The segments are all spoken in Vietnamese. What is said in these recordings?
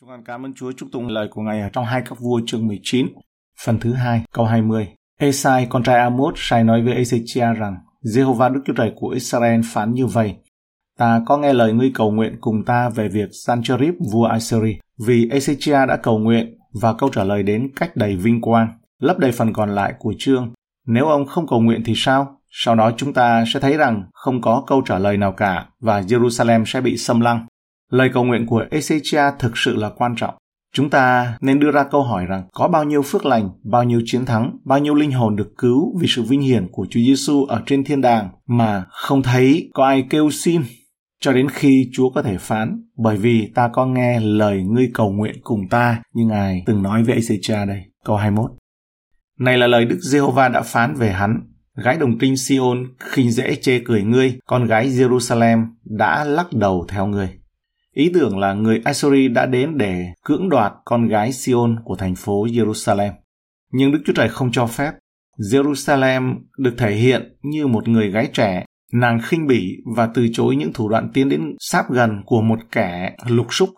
Chúng con cảm ơn Chúa, chúc tụng lời của Ngài ở trong Hai Các Vua chương 19, phần thứ 2, câu 20. Esai, con trai Amos, sai nói với Ezechia rằng: Giê-hô-va Đức Chúa Trời của Israel phán như vậy: Ta có nghe lời ngươi cầu nguyện cùng ta về việc Sancherib vua Assyria, vì Ezechia đã cầu nguyện và câu trả lời đến cách đầy vinh quang, lấp đầy phần còn lại của chương. Nếu ông không cầu nguyện thì sao? Sau đó chúng ta sẽ thấy rằng không có câu trả lời nào cả và Jerusalem sẽ bị xâm lăng. Lời cầu nguyện của Ezechia thực sự là quan trọng. Chúng ta nên đưa ra câu hỏi rằng có bao nhiêu phước lành, bao nhiêu chiến thắng, bao nhiêu linh hồn được cứu vì sự vinh hiển của Chúa Giêsu ở trên thiên đàng mà không thấy có ai kêu xin cho đến khi Chúa có thể phán: Bởi vì ta có nghe lời ngươi cầu nguyện cùng ta, như Ngài từng nói với Ezechia đây. Câu 21. Này là lời Đức Giê-hô-va đã phán về hắn. Gái đồng trinh Si-ôn khinh dễ chê cười ngươi, con gái Jerusalem đã lắc đầu theo ngươi. Ý tưởng là người Assyria đã đến để cưỡng đoạt con gái Si-ôn của thành phố Jerusalem. Nhưng Đức Chúa Trời không cho phép. Jerusalem được thể hiện như một người gái trẻ, nàng khinh bỉ và từ chối những thủ đoạn tiến đến sát gần của một kẻ lục súc.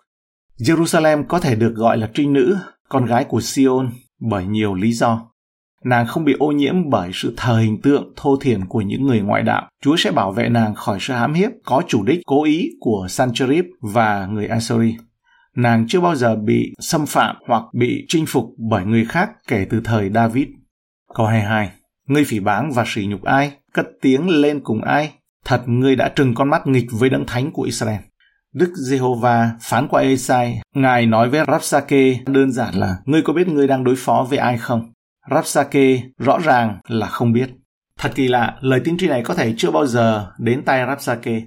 Jerusalem có thể được gọi là trinh nữ, con gái của Si-ôn, bởi nhiều lý do. Nàng không bị ô nhiễm bởi sự thờ hình tượng thô thiển của những người ngoại đạo. Chúa sẽ bảo vệ nàng khỏi sự hãm hiếp có chủ đích cố ý của Sancherib và người Assyria. Nàng chưa bao giờ bị xâm phạm hoặc bị chinh phục bởi người khác kể từ thời David. Câu 22. Ngươi phỉ báng và sỉ nhục ai? Cất tiếng lên cùng ai? Thật ngươi đã trừng con mắt nghịch với đấng thánh của Israel. Đức Giê-hô-va phán qua Ê-sai, Ngài nói với Rabsake đơn giản là: Ngươi có biết ngươi đang đối phó với ai không? Rabsake rõ ràng là không biết. Thật kỳ lạ, lời tiên tri này có thể chưa bao giờ đến tai Rabsake.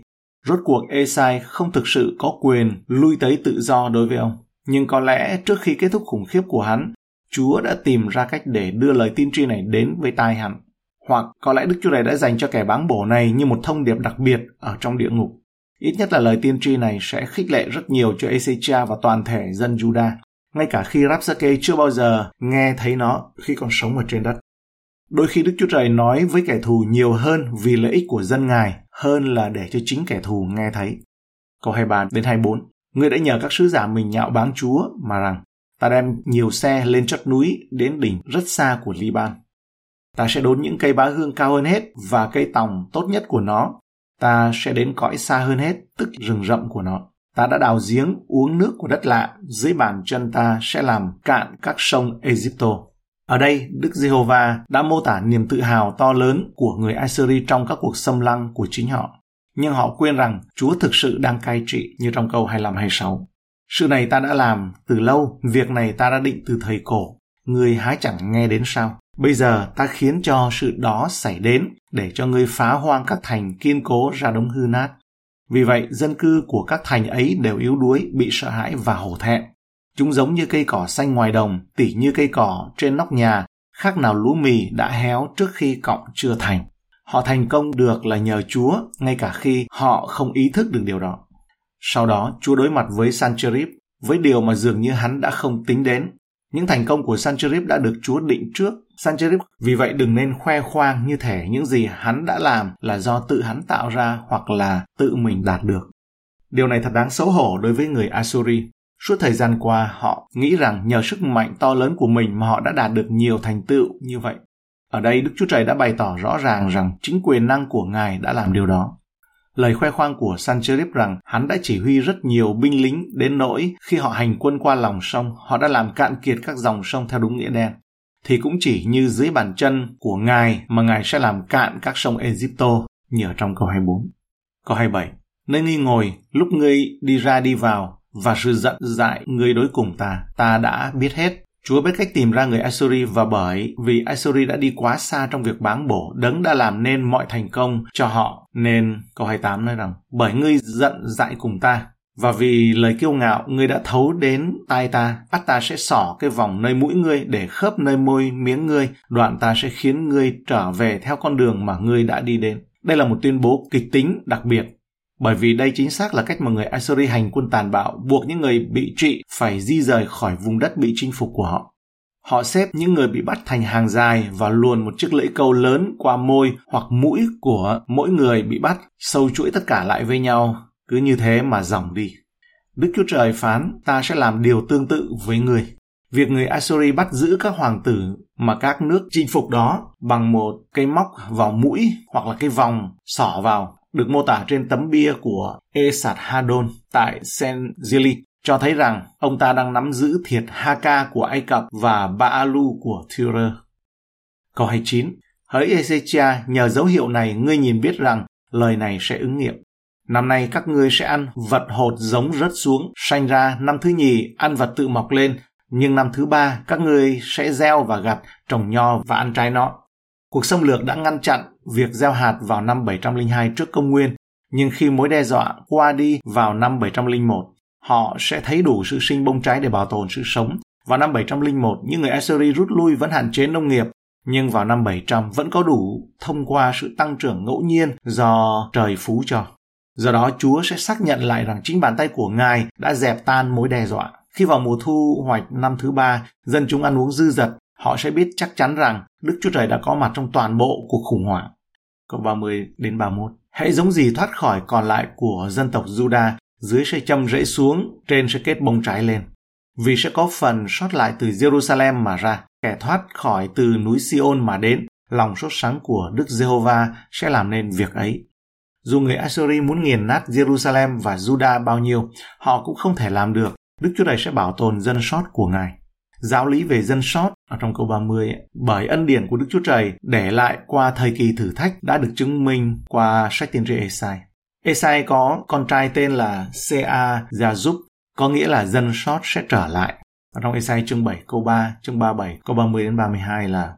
Rốt cuộc Ê-sai không thực sự có quyền lui tới tự do đối với ông. Nhưng có lẽ trước khi kết thúc khủng khiếp của hắn, Chúa đã tìm ra cách để đưa lời tiên tri này đến với tai hắn. Hoặc có lẽ Đức Chúa Trời đã dành cho kẻ báng bổ này như một thông điệp đặc biệt ở trong địa ngục. Ít nhất là lời tiên tri này sẽ khích lệ rất nhiều cho Ezechia và toàn thể dân Juda, ngay cả khi Rabsake chưa bao giờ nghe thấy nó khi còn sống ở trên đất. Đôi khi Đức Chúa Trời nói với kẻ thù nhiều hơn vì lợi ích của dân Ngài hơn là để cho chính kẻ thù nghe thấy. Câu 23 đến 24. Ngươi đã nhờ các sứ giả mình nhạo báng Chúa mà rằng: Ta đem nhiều xe lên chót núi đến đỉnh rất xa của Liban. Ta sẽ đốn những cây bá hương cao hơn hết và cây tòng tốt nhất của nó. Ta sẽ đến cõi xa hơn hết, tức rừng rậm của nó. Ta đã đào giếng uống nước của đất lạ, dưới bàn chân ta sẽ làm cạn các sông Egypto. Ở đây, Đức Giê-hô-va đã mô tả niềm tự hào to lớn của người Assyria trong các cuộc xâm lăng của chính họ. Nhưng họ quên rằng Chúa thực sự đang cai trị như trong câu 25-26. Sự này ta đã làm từ lâu, việc này ta đã định từ thời cổ. Ngươi há chẳng nghe đến sao? Bây giờ ta khiến cho sự đó xảy đến để cho ngươi phá hoang các thành kiên cố ra đống hư nát. Vì vậy, dân cư của các thành ấy đều yếu đuối, bị sợ hãi và hổ thẹn. Chúng giống như cây cỏ xanh ngoài đồng, tỉ như cây cỏ trên nóc nhà, khác nào lúa mì đã héo trước khi cọng chưa thành. Họ thành công được là nhờ Chúa, ngay cả khi họ không ý thức được điều đó. Sau đó, Chúa đối mặt với Sancherib, với điều mà dường như hắn đã không tính đến. Những thành công của Sancherib đã được Chúa định trước. Sancherib vì vậy đừng nên khoe khoang như thể những gì hắn đã làm là do tự hắn tạo ra hoặc là tự mình đạt được. Điều này thật đáng xấu hổ đối với người Assyria. Suốt thời gian qua, họ nghĩ rằng nhờ sức mạnh to lớn của mình mà họ đã đạt được nhiều thành tựu như vậy. Ở đây, Đức Chúa Trời đã bày tỏ rõ ràng rằng chính quyền năng của Ngài đã làm điều đó. Lời khoe khoang của Sancherib rằng hắn đã chỉ huy rất nhiều binh lính đến nỗi khi họ hành quân qua lòng sông, họ đã làm cạn kiệt các dòng sông theo đúng nghĩa đen. Thì cũng chỉ như dưới bàn chân của Ngài mà Ngài sẽ làm cạn các sông Egypto, như ở trong câu 24. Câu 27. Nơi ngươi ngồi, lúc ngươi đi ra đi vào, và sự giận dại ngươi đối cùng ta đã biết hết. Chúa biết cách tìm ra người Assyria và bởi vì Assyria đã đi quá xa trong việc báng bổ, đấng đã làm nên mọi thành công cho họ. Nên câu 28 nói rằng: Bởi ngươi giận dại cùng ta, và vì lời kiêu ngạo ngươi đã thấu đến tai ta, bắt ta sẽ xỏ cái vòng nơi mũi ngươi để khớp nơi môi miếng ngươi, đoạn ta sẽ khiến ngươi trở về theo con đường mà ngươi đã đi đến. Đây là một tuyên bố kịch tính đặc biệt, bởi vì đây chính xác là cách mà người Assyria hành quân tàn bạo, buộc những người bị trị phải di rời khỏi vùng đất bị chinh phục của họ. Họ xếp những người bị bắt thành hàng dài và luồn một chiếc lưỡi câu lớn qua môi hoặc mũi của mỗi người bị bắt, sâu chuỗi tất cả lại với nhau. Cứ như thế mà dòng đi. Đức Chúa Trời phán, ta sẽ làm điều tương tự với ngươi. Việc người Assyri bắt giữ các hoàng tử mà các nước chinh phục đó bằng một cây móc vào mũi hoặc là cây vòng xỏ vào, được mô tả trên tấm bia của Esarhaddon tại Senzili, cho thấy rằng ông ta đang nắm giữ thiệt Haka của Ai Cập và Baalu của Tyre. Câu 29. Hỡi Ezechia, nhờ dấu hiệu này ngươi nhìn biết rằng lời này sẽ ứng nghiệm. Năm nay các ngươi sẽ ăn vật hột giống rớt xuống, sanh ra, năm thứ nhì ăn vật tự mọc lên, nhưng năm thứ ba các ngươi sẽ gieo và gặt, trồng nho và ăn trái nó. Cuộc xâm lược đã ngăn chặn việc gieo hạt vào năm 702 trước công nguyên, nhưng khi mối đe dọa qua đi vào năm 701, họ sẽ thấy đủ sự sinh bông trái để bảo tồn sự sống. Vào năm 701, những người Assyri rút lui vẫn hạn chế nông nghiệp, nhưng vào năm 700 vẫn có đủ thông qua sự tăng trưởng ngẫu nhiên do trời phú cho. Do đó Chúa sẽ xác nhận lại rằng chính bàn tay của Ngài đã dẹp tan mối đe dọa. Khi vào mùa thu hoạch năm thứ ba, dân chúng ăn uống dư dật, họ sẽ biết chắc chắn rằng Đức Chúa Trời đã có mặt trong toàn bộ cuộc khủng hoảng. Câu 30-31. Hễ giống gì thoát khỏi còn lại của dân tộc Juda, dưới sẽ châm rễ xuống, trên sẽ kết bông trái lên. Vì sẽ có phần sót lại từ Jerusalem mà ra, kẻ thoát khỏi từ núi Siôn mà đến, lòng sốt sắng của Đức Giê-hô-va sẽ làm nên việc ấy. Dù người Assyri muốn nghiền nát Jerusalem và Juda bao nhiêu, họ cũng không thể làm được. Đức Chúa Trời sẽ bảo tồn dân sót của Ngài. Giáo lý về dân sót ở trong câu 30, bởi ân điển của Đức Chúa Trời để lại qua thời kỳ thử thách đã được chứng minh qua sách tiên tri Ê-sai. Ê-sai có con trai tên là Se-a-gia-giúp, có nghĩa là dân sót sẽ trở lại. Ở trong Ê-sai chương 7 câu 3, chương 37 câu 30-32 là: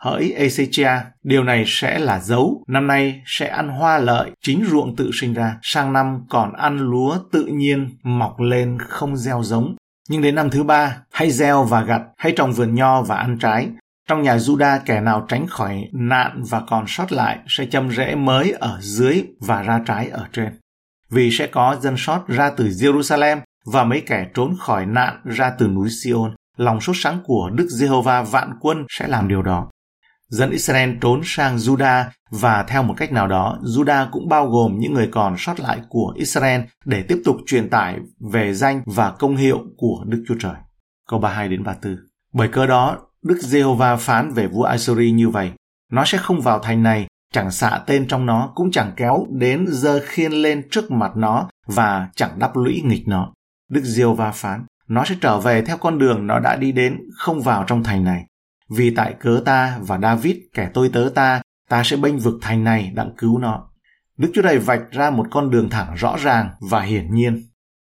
Hỡi Ezechia, điều này sẽ là dấu, năm nay sẽ ăn hoa lợi, chính ruộng tự sinh ra, sang năm còn ăn lúa tự nhiên mọc lên không gieo giống. Nhưng đến năm thứ ba, hãy gieo và gặt, hãy trồng vườn nho và ăn trái. Trong nhà Juda, kẻ nào tránh khỏi nạn và còn sót lại sẽ châm rễ mới ở dưới và ra trái ở trên. Vì sẽ có dân sót ra từ Jerusalem và mấy kẻ trốn khỏi nạn ra từ núi Siôn, lòng sốt sắng của Đức Giê-hô-va vạn quân sẽ làm điều đó. Dân Israel trốn sang Juda và theo một cách nào đó, Juda cũng bao gồm những người còn sót lại của Israel để tiếp tục truyền tải về danh và công hiệu của Đức Chúa Trời. Câu 32-34. Bởi cớ đó, Đức Giê-hô-va phán về vua Assyri như vậy: Nó sẽ không vào thành này, chẳng xạ tên trong nó, cũng chẳng kéo đến giơ khiên lên trước mặt nó và chẳng đắp lũy nghịch nó. Đức Giê-hô-va phán: Nó sẽ trở về theo con đường nó đã đi đến, không vào trong thành này. Vì tại cớ ta và David, kẻ tôi tớ ta, ta sẽ bênh vực thành này đặng cứu nó. Đức Chúa Trời vạch ra một con đường thẳng rõ ràng và hiển nhiên.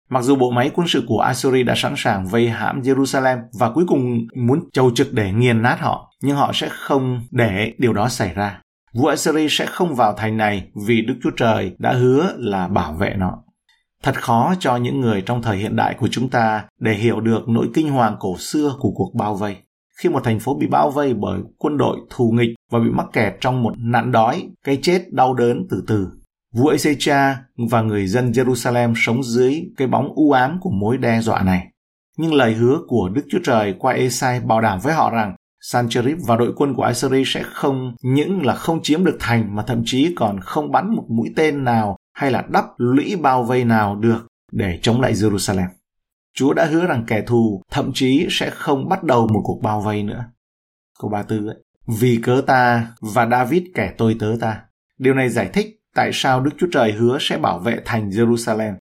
Mặc dù bộ máy quân sự của Assyria đã sẵn sàng vây hãm Jerusalem và cuối cùng muốn chầu trực để nghiền nát họ, nhưng họ sẽ không để điều đó xảy ra. Vua Assyria sẽ không vào thành này vì Đức Chúa Trời đã hứa là bảo vệ nó. Thật khó cho những người trong thời hiện đại của chúng ta để hiểu được nỗi kinh hoàng cổ xưa của cuộc bao vây. Khi một thành phố bị bao vây bởi quân đội thù nghịch và bị mắc kẹt trong một nạn đói, cái chết đau đớn từ từ, vua Ezechia và người dân Jerusalem sống dưới cái bóng u ám của mối đe dọa này. Nhưng lời hứa của Đức Chúa Trời qua Ê-sai bảo đảm với họ rằng Sancherib và đội quân của Assyria sẽ không những là không chiếm được thành mà thậm chí còn không bắn một mũi tên nào hay là đắp lũy bao vây nào được để chống lại Jerusalem. Chúa đã hứa rằng kẻ thù thậm chí sẽ không bắt đầu một cuộc bao vây nữa. Câu 34 ấy. Vì cớ ta và David kẻ tôi tớ ta. Điều này giải thích tại sao Đức Chúa Trời hứa sẽ bảo vệ thành Jerusalem.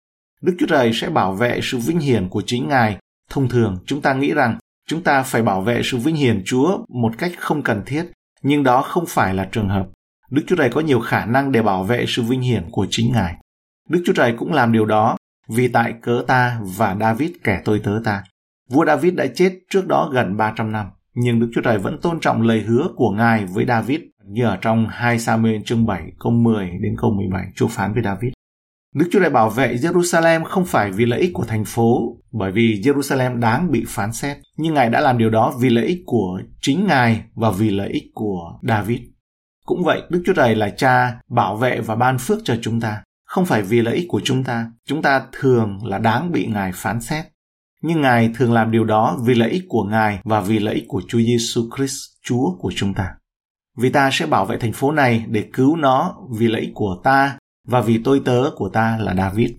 Đức Chúa Trời sẽ bảo vệ sự vinh hiển của chính Ngài. Thông thường chúng ta nghĩ rằng chúng ta phải bảo vệ sự vinh hiển Chúa một cách không cần thiết, nhưng đó không phải là trường hợp. Đức Chúa Trời có nhiều khả năng để bảo vệ sự vinh hiển của chính Ngài. Đức Chúa Trời cũng làm điều đó. Vì tại cớ ta và David kẻ tôi tớ ta. Vua David đã chết trước đó gần 300 năm, nhưng Đức Chúa Trời vẫn tôn trọng lời hứa của Ngài với David như ở trong 2 Sa-muel chương 7 câu 10 đến câu 17 Chúa phán với David. Đức Chúa Trời bảo vệ Jerusalem không phải vì lợi ích của thành phố, bởi vì Jerusalem đáng bị phán xét, nhưng Ngài đã làm điều đó vì lợi ích của chính Ngài và vì lợi ích của David. Cũng vậy, Đức Chúa Trời là Cha bảo vệ và ban phước cho chúng ta. Không phải vì lợi ích của chúng ta thường là đáng bị Ngài phán xét. Nhưng Ngài thường làm điều đó vì lợi ích của Ngài và vì lợi ích của Chúa Giêsu Christ, Chúa của chúng ta. Vì ta sẽ bảo vệ thành phố này để cứu nó vì lợi ích của ta và vì tôi tớ của ta là David.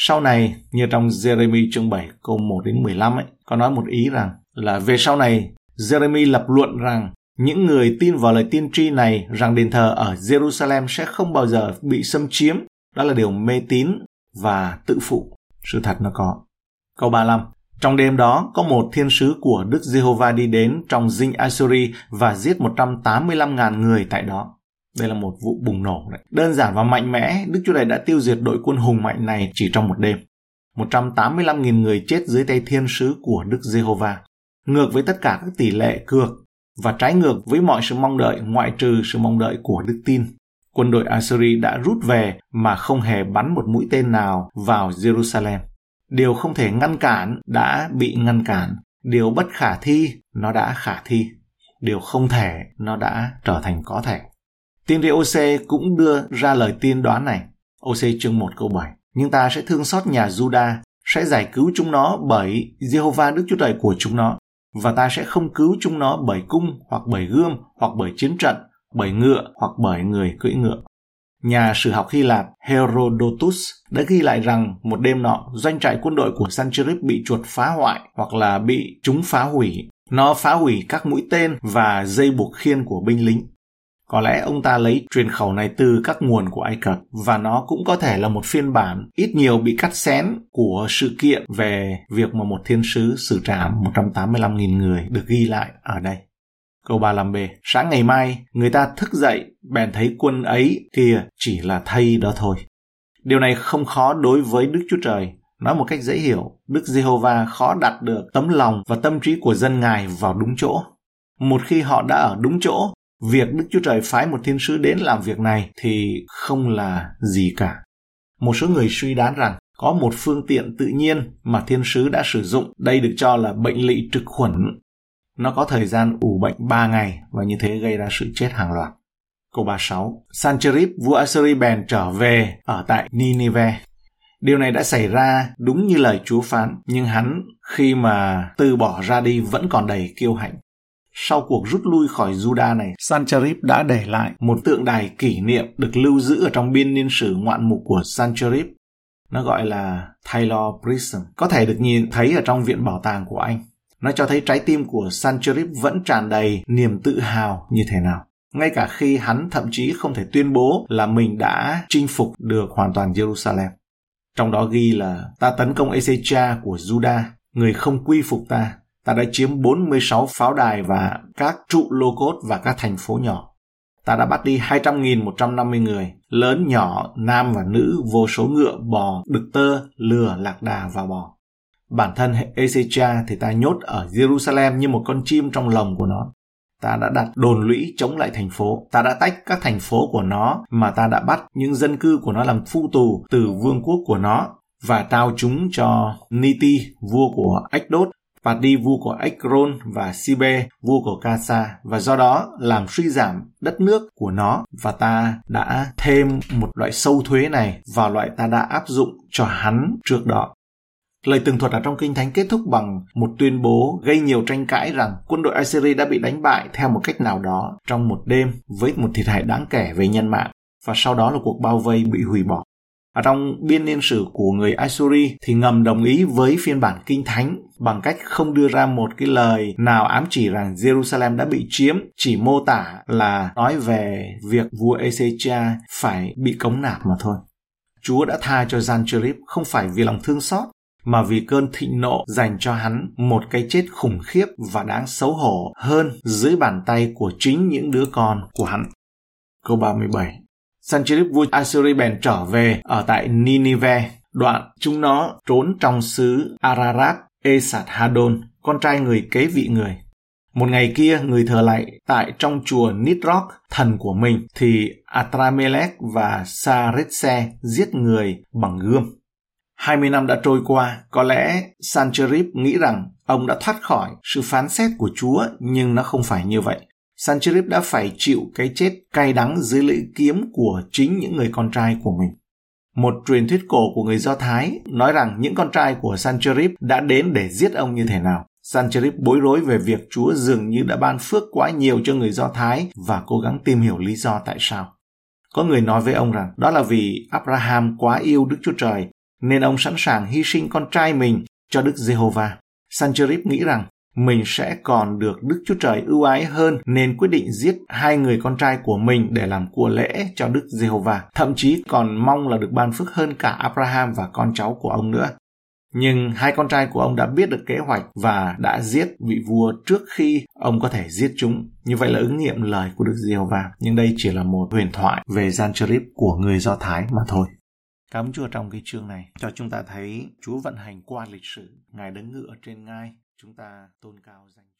Sau này, như trong Giê-rê-mi chương 7 câu 1 đến 15 ấy, có nói một ý rằng là về sau này, Giê-rê-mi lập luận rằng những người tin vào lời tiên tri này rằng đền thờ ở Jerusalem sẽ không bao giờ bị xâm chiếm, đó là điều mê tín và tự phụ. Sự thật nó có. Câu 35. Trong đêm đó, có một thiên sứ của Đức Giê-hô-va đi đến trong dinh Assyri và giết 185.000 người tại đó. Đây là một vụ bùng nổ đấy. Đơn giản và mạnh mẽ, Đức Chúa Trời đã tiêu diệt đội quân hùng mạnh này chỉ trong một đêm. 185.000 người chết dưới tay thiên sứ của Đức Giê-hô-va. Ngược với tất cả các tỷ lệ cược và trái ngược với mọi sự mong đợi, ngoại trừ sự mong đợi của đức tin. Quân đội Assyri đã rút về mà không hề bắn một mũi tên nào vào Jerusalem. Điều không thể ngăn cản đã bị ngăn cản. Điều bất khả thi nó đã khả thi. Điều không thể nó đã trở thành có thể. Tiên tri OC cũng đưa ra lời tiên đoán này. OC chương 1 câu 7. Nhưng ta sẽ thương xót nhà Juda, sẽ giải cứu chúng nó bởi Giê-hô-va Đức Chúa Trời của chúng nó. Và ta sẽ không cứu chúng nó bởi cung, hoặc bởi gươm, hoặc bởi chiến trận, bởi ngựa, hoặc bởi người cưỡi ngựa. Nhà sử học Hy Lạp Herodotus đã ghi lại rằng một đêm nọ, doanh trại quân đội của Sancherib bị chuột phá hoại hoặc là bị chúng phá hủy. Nó phá hủy các mũi tên và dây buộc khiên của binh lính. Có lẽ ông ta lấy truyền khẩu này từ các nguồn của Ai Cập, và nó cũng có thể là một phiên bản ít nhiều bị cắt xén của sự kiện về việc mà một thiên sứ xử trảm 185.000 người được ghi lại ở đây. Câu 35b. Sáng ngày mai, người ta thức dậy, bèn thấy quân ấy kia chỉ là thây đó thôi. Điều này không khó đối với Đức Chúa Trời. Nói một cách dễ hiểu, Đức Giê-hô-va khó đặt được tấm lòng và tâm trí của dân Ngài vào đúng chỗ. Một khi họ đã ở đúng chỗ, việc Đức Chúa Trời phái một thiên sứ đến làm việc này thì không là gì cả. Một số người suy đoán rằng có một phương tiện tự nhiên mà thiên sứ đã sử dụng, đây được cho là bệnh lị trực khuẩn. Nó có thời gian ủ bệnh 3 ngày và như thế gây ra sự chết hàng loạt. Câu 36. Sancherib, vua Assyri bèn trở về ở tại Nineveh. Điều này đã xảy ra đúng như lời Chúa phán, nhưng hắn khi mà từ bỏ ra đi vẫn còn đầy kiêu hãnh. Sau cuộc rút lui khỏi Juda này, Sancherib đã để lại một tượng đài kỷ niệm được lưu giữ ở trong biên niên sử ngoạn mục của Sancherib. Nó gọi là Taylor Prison, có thể được nhìn thấy ở trong viện bảo tàng của Anh. Nó cho thấy trái tim của Sancherib vẫn tràn đầy niềm tự hào như thế nào, ngay cả khi hắn thậm chí không thể tuyên bố là mình đã chinh phục được hoàn toàn Jerusalem. Trong đó ghi là ta tấn công Ê-xê-cha của Juda, người không quy phục ta. Ta đã chiếm 46 pháo đài và các trụ lô cốt và các thành phố nhỏ. Ta đã bắt đi 200.150 người, lớn nhỏ, nam và nữ, vô số ngựa, bò, đực tơ, lừa, lạc đà và bò. Bản thân Ê-xê-cha thì ta nhốt ở Jerusalem như một con chim trong lồng của nó. Ta đã đặt đồn lũy chống lại thành phố. Ta đã tách các thành phố của nó mà ta đã bắt những dân cư của nó làm phu tù từ vương quốc của nó và trao chúng cho Niti, vua của Ách-đốt, Padi vua của Ekron và Sibe vua của Kasa, và do đó làm suy giảm đất nước của nó, và ta đã thêm một loại sâu thuế này vào loại ta đã áp dụng cho hắn trước đó. Lời tường thuật ở trong Kinh Thánh kết thúc bằng một tuyên bố gây nhiều tranh cãi rằng quân đội Assyria đã bị đánh bại theo một cách nào đó trong một đêm với một thiệt hại đáng kể về nhân mạng, và sau đó là cuộc bao vây bị hủy bỏ. Ở trong biên niên sử của người Assyri thì ngầm đồng ý với phiên bản Kinh Thánh bằng cách không đưa ra một cái lời nào ám chỉ rằng Jerusalem đã bị chiếm, chỉ mô tả là nói về việc vua Ê-xê-cha phải bị cống nạp mà thôi. Chúa đã tha cho Sancherib không phải vì lòng thương xót, mà vì cơn thịnh nộ dành cho hắn một cái chết khủng khiếp và đáng xấu hổ hơn dưới bàn tay của chính những đứa con của hắn. Câu 37. Sancherib vua Assyri bèn trở về ở tại Nineveh, đoạn chúng nó trốn trong xứ Ararat, Esarhaddon, con trai người kế vị người. Một ngày kia, người thờ lại tại trong chùa Nisroch, thần của mình, thì Adramelech và Saretse giết người bằng gươm. 20 năm đã trôi qua, có lẽ Sancherib nghĩ rằng ông đã thoát khỏi sự phán xét của Chúa, nhưng nó không phải như vậy. Sancherib đã phải chịu cái chết cay đắng dưới lưỡi kiếm của chính những người con trai của mình. Một truyền thuyết cổ của người Do Thái nói rằng những con trai của Sancherib đã đến để giết ông như thế nào. Sancherib bối rối về việc Chúa dường như đã ban phước quá nhiều cho người Do Thái và cố gắng tìm hiểu lý do tại sao. Có người nói với ông rằng đó là vì Abraham quá yêu Đức Chúa Trời nên ông sẵn sàng hy sinh con trai mình cho Đức Giê-hô-va. San-chê-ríp nghĩ rằng mình sẽ còn được Đức Chúa Trời ưu ái hơn nên quyết định giết 2 người con trai của mình để làm của lễ cho Đức Giê-hô-va, thậm chí còn mong là được ban phước hơn cả Abraham và con cháu của ông nữa. Nhưng 2 con trai của ông đã biết được kế hoạch và đã giết vị vua trước khi ông có thể giết chúng. Như vậy là ứng nghiệm lời của Đức Giê-hô-va. Nhưng đây chỉ là một huyền thoại về San-chê-ríp của người Do Thái mà thôi. Cảm ơn Chúa trong cái chương này cho chúng ta thấy Chúa vận hành qua lịch sử. Ngài đứng ngựa trên ngai. Chúng ta tôn cao danh